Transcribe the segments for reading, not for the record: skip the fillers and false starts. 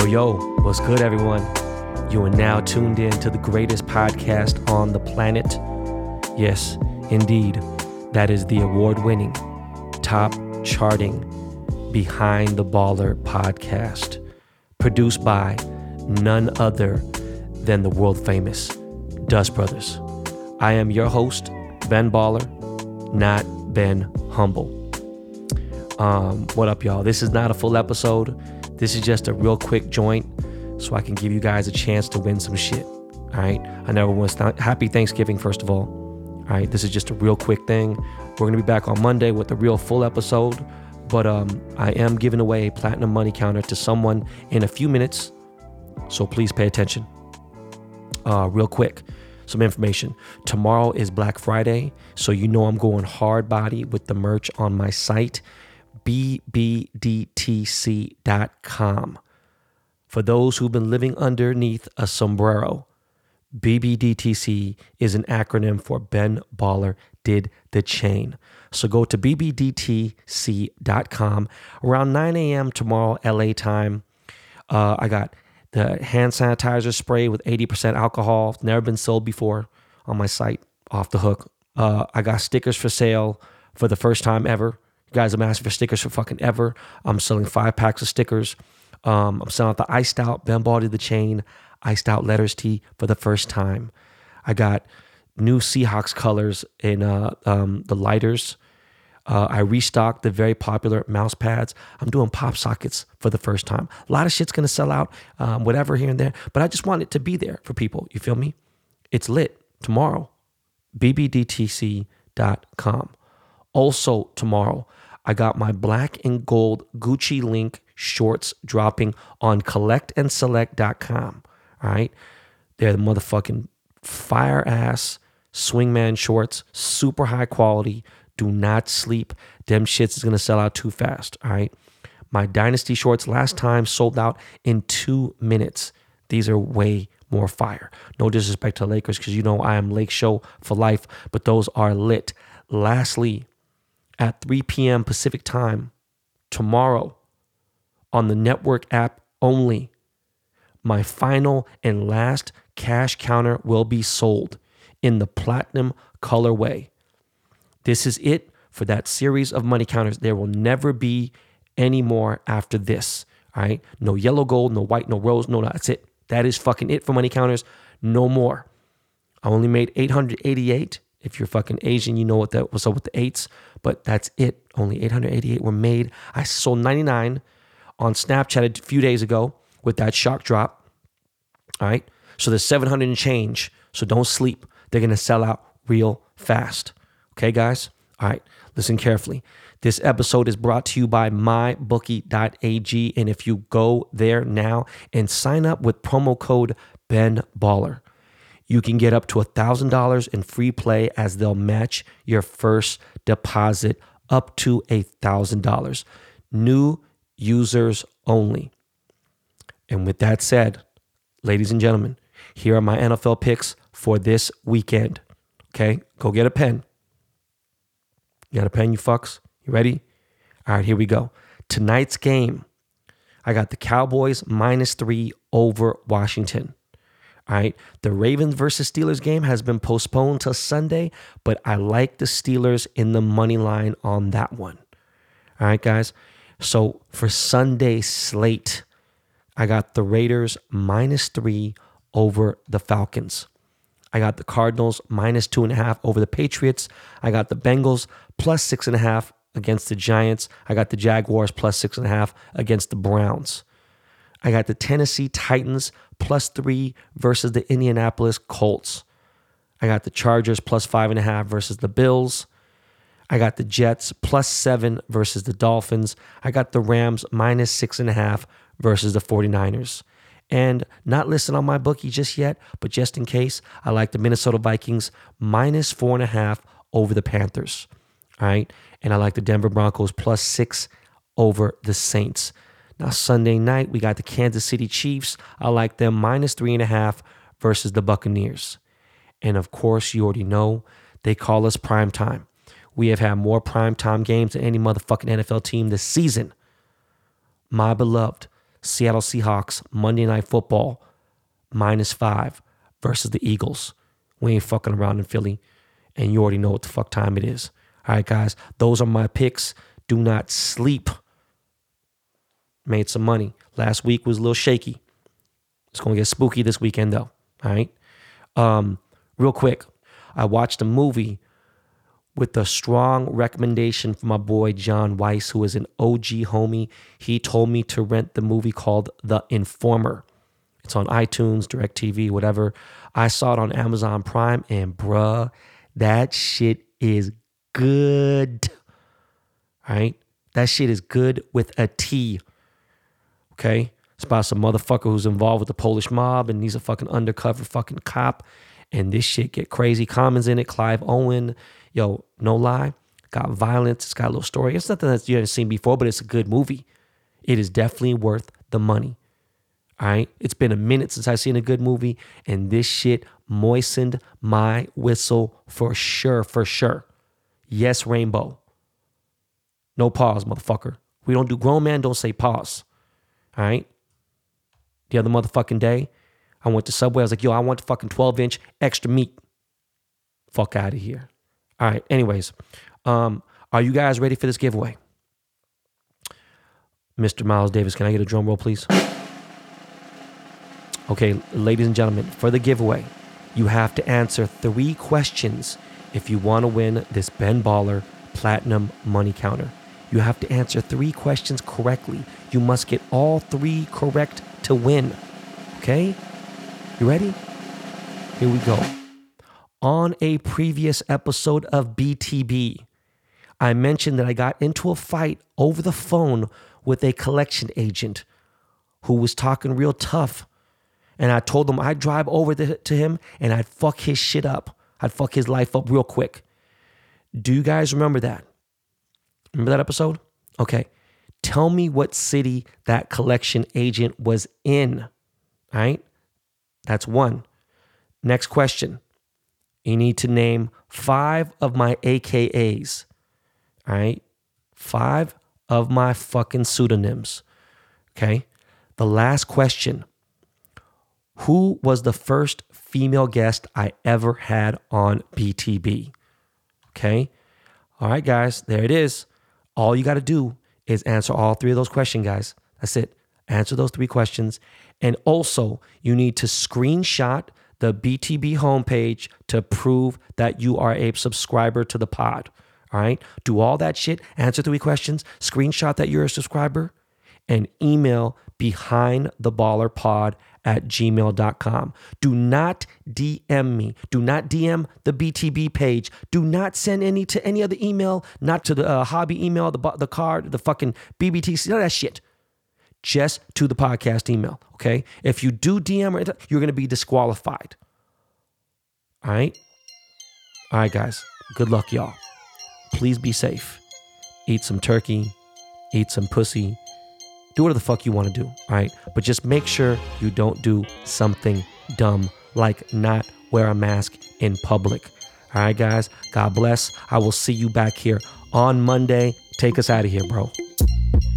Yo, what's good, everyone? You are now tuned in to the greatest podcast on the planet. Yes, indeed, that is the award-winning, top-charting Behind the Baller podcast, produced by none other than the world-famous Dust Brothers. I am your host, Ben Baller, not Ben Humble. What up, y'all? This is not a full episode. This is just a real quick joint so I can give you guys a chance to win some shit. All right. I know everyone's happy Thanksgiving, first of all. All right. This is just a real quick thing. We're going to be back on Monday with a real full episode. But I am giving away a platinum money counter to someone in a few minutes. So please pay attention. Real quick. Some information. Tomorrow is Black Friday. So you know I'm going hard body with the merch on my site, BBDTC.com. For those who've been living underneath a sombrero, BBDTC is an acronym for Ben Baller Did the Chain. So go to BBDTC.com around 9 a.m. tomorrow, LA time. I got the hand sanitizer spray with 80% alcohol. Never been sold before on my site. Off the hook. I got stickers for sale for the first time ever. You guys have been asking for stickers for fucking ever. I'm selling 5 packs of stickers. I'm selling out the iced out Ben Baller Did the Chain iced out letters T for the first time. I got new Seahawks colors in the lighters. I restocked the very popular mouse pads. I'm doing pop sockets for the first time. A lot of shit's going to sell out, whatever here and there, but I just want it to be there for people. You feel me? It's lit tomorrow. BBDTC.com. Also tomorrow, I got my black and gold Gucci Link shorts dropping on collectandselect.com. All right. They're the motherfucking fire ass swingman shorts, super high quality. Do not sleep. Them shits is going to sell out too fast. All right. My Dynasty shorts last time sold out in 2 minutes. These are way more fire. No disrespect to Lakers because you know I am Lake Show for life, but those are lit. Lastly, at 3 p.m. Pacific time tomorrow on the network app only, my final and last cash counter will be sold in the platinum colorway. This is it for that series of money counters. There will never be any more after this. All right. No yellow gold, no white, no rose. No, that's it. That is fucking it for money counters. No more. I only made 888. If you're fucking Asian, you know what that was up with the eights, but that's it. Only 888 were made. I sold 99 on Snapchat a few days ago with that shock drop. All right. So there's 700 and change. So don't sleep. They're going to sell out real fast. Okay, guys? All right, listen carefully. This episode is brought to you by mybookie.ag, and if you go there now and sign up with promo code BENBALLER, you can get up to $1,000 in free play as they'll match your first deposit up to $1,000. New users only. And with that said, ladies and gentlemen, here are my NFL picks for this weekend. Okay, go get a pen. You got a pen, you fucks? You ready? All right, here we go. Tonight's game, I got the Cowboys -3 over Washington. All right, the Ravens versus Steelers game has been postponed till Sunday, but I like the Steelers in the money line on that one. All right, guys. So for Sunday slate, I got the Raiders -3 over the Falcons. I got the Cardinals -2.5 over the Patriots. I got the Bengals +6.5 against the Giants. I got the Jaguars +6.5 against the Browns. I got the Tennessee Titans +3 versus the Indianapolis Colts. I got the Chargers +5.5 versus the Bills. I got the Jets +7 versus the Dolphins. I got the Rams -6.5 versus the 49ers. And not listed on my bookie just yet, but just in case, I like the Minnesota Vikings -4.5 over the Panthers. All right. And I like the Denver Broncos +6 over the Saints. Now, Sunday night, we got the Kansas City Chiefs. I like them -3.5 versus the Buccaneers. And of course, you already know they call us primetime. We have had more primetime games than any motherfucking NFL team this season. My beloved Seattle Seahawks Monday Night Football -5 versus the Eagles. We ain't fucking around in Philly, and you already know what the fuck time it is. All right, guys, those are my picks. Do not sleep. Made some money. Last week was a little shaky. It's going to get spooky this weekend, though. All right? Real quick, I watched a movie with a strong recommendation from my boy John Weiss, who is an OG homie. He told me to rent the movie called The Informer. It's on iTunes, DirecTV, whatever. I saw it on Amazon Prime, and bruh, that shit is good. All right? That shit is good with a T. Okay? It's about some motherfucker who's involved with the Polish mob, and he's a fucking undercover fucking cop, and this shit get crazy. Common's in it, Clive Owen. Yo, no lie, got violence. It's got a little story. It's nothing that you haven't seen before, but it's a good movie. It is definitely worth the money. All right? It's been a minute since I've seen a good movie, and this shit moistened my whistle for sure, for sure. Yes, Rainbow. No pause, motherfucker. We don't do grown man, don't say pause. All right? The other motherfucking day, I went to Subway. I was like, yo, I want the fucking 12-inch extra meat. Fuck out of here. All right, anyways, are you guys ready for this giveaway? Mr. Miles Davis, can I get a drum roll, please? Okay, ladies and gentlemen, for the giveaway, you have to answer 3 questions if you want to win this Ben Baller Platinum Money Counter. You have to answer 3 questions correctly. You must get all 3 correct to win. Okay? You ready? Here we go. On a previous episode of BTB, I mentioned that I got into a fight over the phone with a collection agent who was talking real tough. And I told him I'd drive over to him and I'd fuck his shit up. I'd fuck his life up real quick. Do you guys remember that? Remember that episode? Okay. Tell me what city that collection agent was in. All right? That's one. Next question. You need to name 5 of my AKAs. All right? 5 of my fucking pseudonyms. Okay? The last question. Who was the first female guest I ever had on BTB? Okay? All right, guys. There it is. All you got to do is answer all 3 of those questions, guys. That's it. Answer those 3 questions. And also, you need to screenshot the BTB homepage to prove that you are a subscriber to the pod. All right? Do all that shit. Answer 3 questions. Screenshot that you're a subscriber. And email behindtheballerpod@gmail.com. Do not DM me. Do not DM the BTB page. Do not send any to any other email, not to the hobby email, the card, the fucking BBTC, none of that shit. Just to the podcast email, okay? If you do DM, you're going to be disqualified. All right? All right, guys. Good luck, y'all. Please be safe. Eat some turkey. Eat some pussy. Do whatever the fuck you want to do, all right? But just make sure you don't do something dumb like not wear a mask in public. All right, guys? God bless. I will see you back here on Monday. Take us out of here, bro.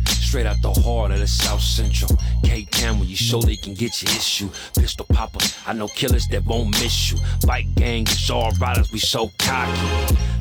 Straight out the heart of the South Central. K-Town, where you show they can get your issue. Pistol poppers, I know killers that won't miss you. Bike gang, it's all riders, we so cocky.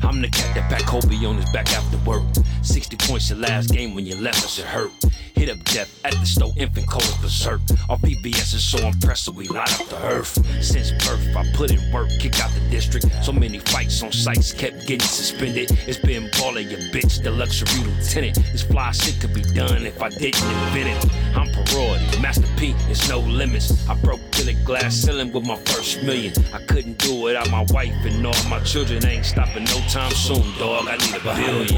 I'm the cat that pack Kobe on his back after work. 60 points your last game when you left us, it hurt. Hit up death at the store, infant cold as berserk. Our PBS is so impressive, we light up the earth. Since birth, I put in work, kick out the district. So many fights on sites, kept getting suspended. It's been balling your bitch, the luxury lieutenant. This fly shit could be done if I didn't invent it. I'm priority, Master P, there's no limits. I broke till the glass ceiling with my first million. I couldn't do it without my wife and all my children. I ain't stopping no time soon, dog. I need a billion.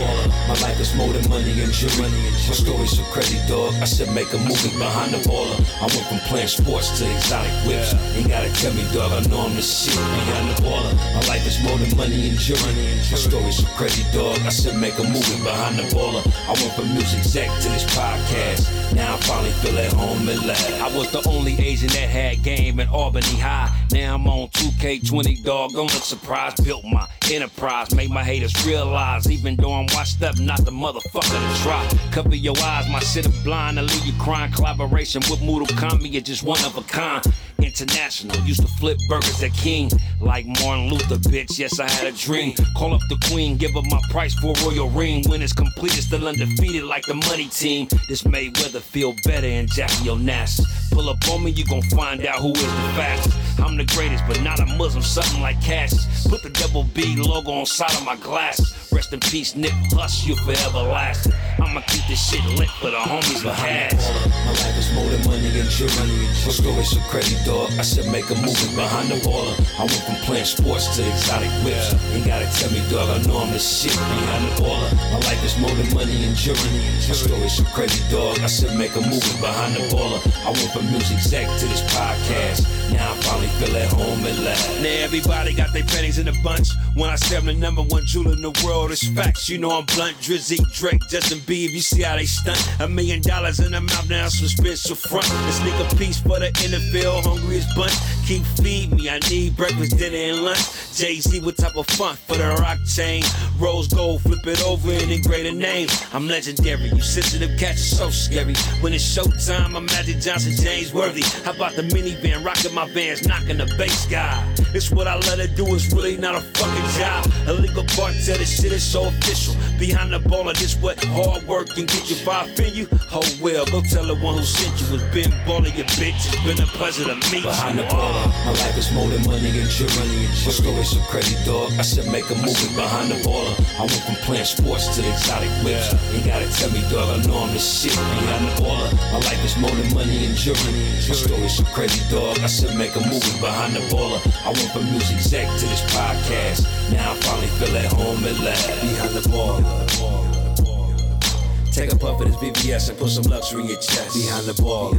My life is more than money and jewelry. My story's so crazy, dog. I said make a movie behind the baller. I went from playing sports to exotic whips. Ain't gotta tell me, dog. I know I'm the shit behind the baller. My life is more than money and jewelry. My story's so crazy, dog. I said make a movie behind the baller. I went from music exec to this podcast. Now I finally feel at home at last. I was the only Asian that had game in Albany High. Now I'm on 2K20, dog. Don't look surprised. Built my enterprise, made my haters realize, even though I'm washed up, not the motherfucker to try. Cover your eyes, my shit is blind, I leave you crying. Collaboration with Moodle Kami is just one of a kind. International, used to flip burgers at King like Martin Luther, bitch. Yes, I had a dream. Call up the queen, give up my price for a royal ring. When it's complete, it's still undefeated like the money team. This Mayweather feel better than Jackie Onassis. Pull up on me, you gon' find out who is the fastest. I'm the greatest, but not a Muslim, something like Cassius. Put the double B logo on side of my glasses. Rest in peace, Nick Huss, you forever lasting. I'ma keep this shit lit for the homies with cash. My life is more than money and jewelry. My story's so crazy, dog. I should make a movie behind the baller. I went from playing sports to exotic whips. Ain't gotta tell me, dog, I know I'm the shit behind the baller. My life is more than money and jewelry. My story's so crazy, dog. I should make a movie behind the baller. I went from music exec to this podcast. Now I finally feel at home at last. Now everybody got their pennies in a bunch. When I say I'm the #1 jeweler in the world, it's facts. You know I'm blunt, Drizzy, Drake, Justin B. If you see how they stunt, $1 million in the mouth now, some spiritual front. A sneaker piece for the NFL, hungry as bunch. Keep feed me, I need breakfast, dinner, and lunch. Jay-Z, what type of fun for the rock chain? Rose gold, flip it over and then greater names. I'm legendary, you sensitive cats are so scary. When it's showtime, I'm Magic Johnson, James Worthy. How about the minivan, rocking my vans, knocking the bass guy? It's what I love to do, it's really not a fucking job. Illegal cartel, this shit is so official. Behind the baller, this what hard work and get you by offend you. Oh well, go tell the one who sent you. It's Ben Baller, your bitch. It's been a pleasure to meet behind you. Behind the baller, my life is more than money and jewelry. My story's so crazy, dog. I should make a movie behind the baller. I went from playing sports to exotic whips. You gotta tell me, dog, I know I'm the shit behind the baller. My life is more than money and jewelry. My story's so crazy, dog. I should make a movie behind the baller. I went from music exec to this podcast. Now I finally feel at home at last. Behind the baller. Take a puff of this BBS and put some luxury in your chest. Behind the baller.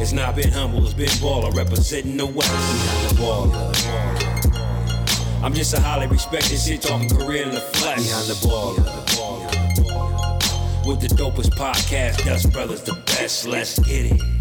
It's not been humble, it's been baller, representing the West. Behind the baller. I'm just a highly respected shit talking career in the flesh. Behind the baller. With the dopest podcast, Dust Brothers the best. Let's get it.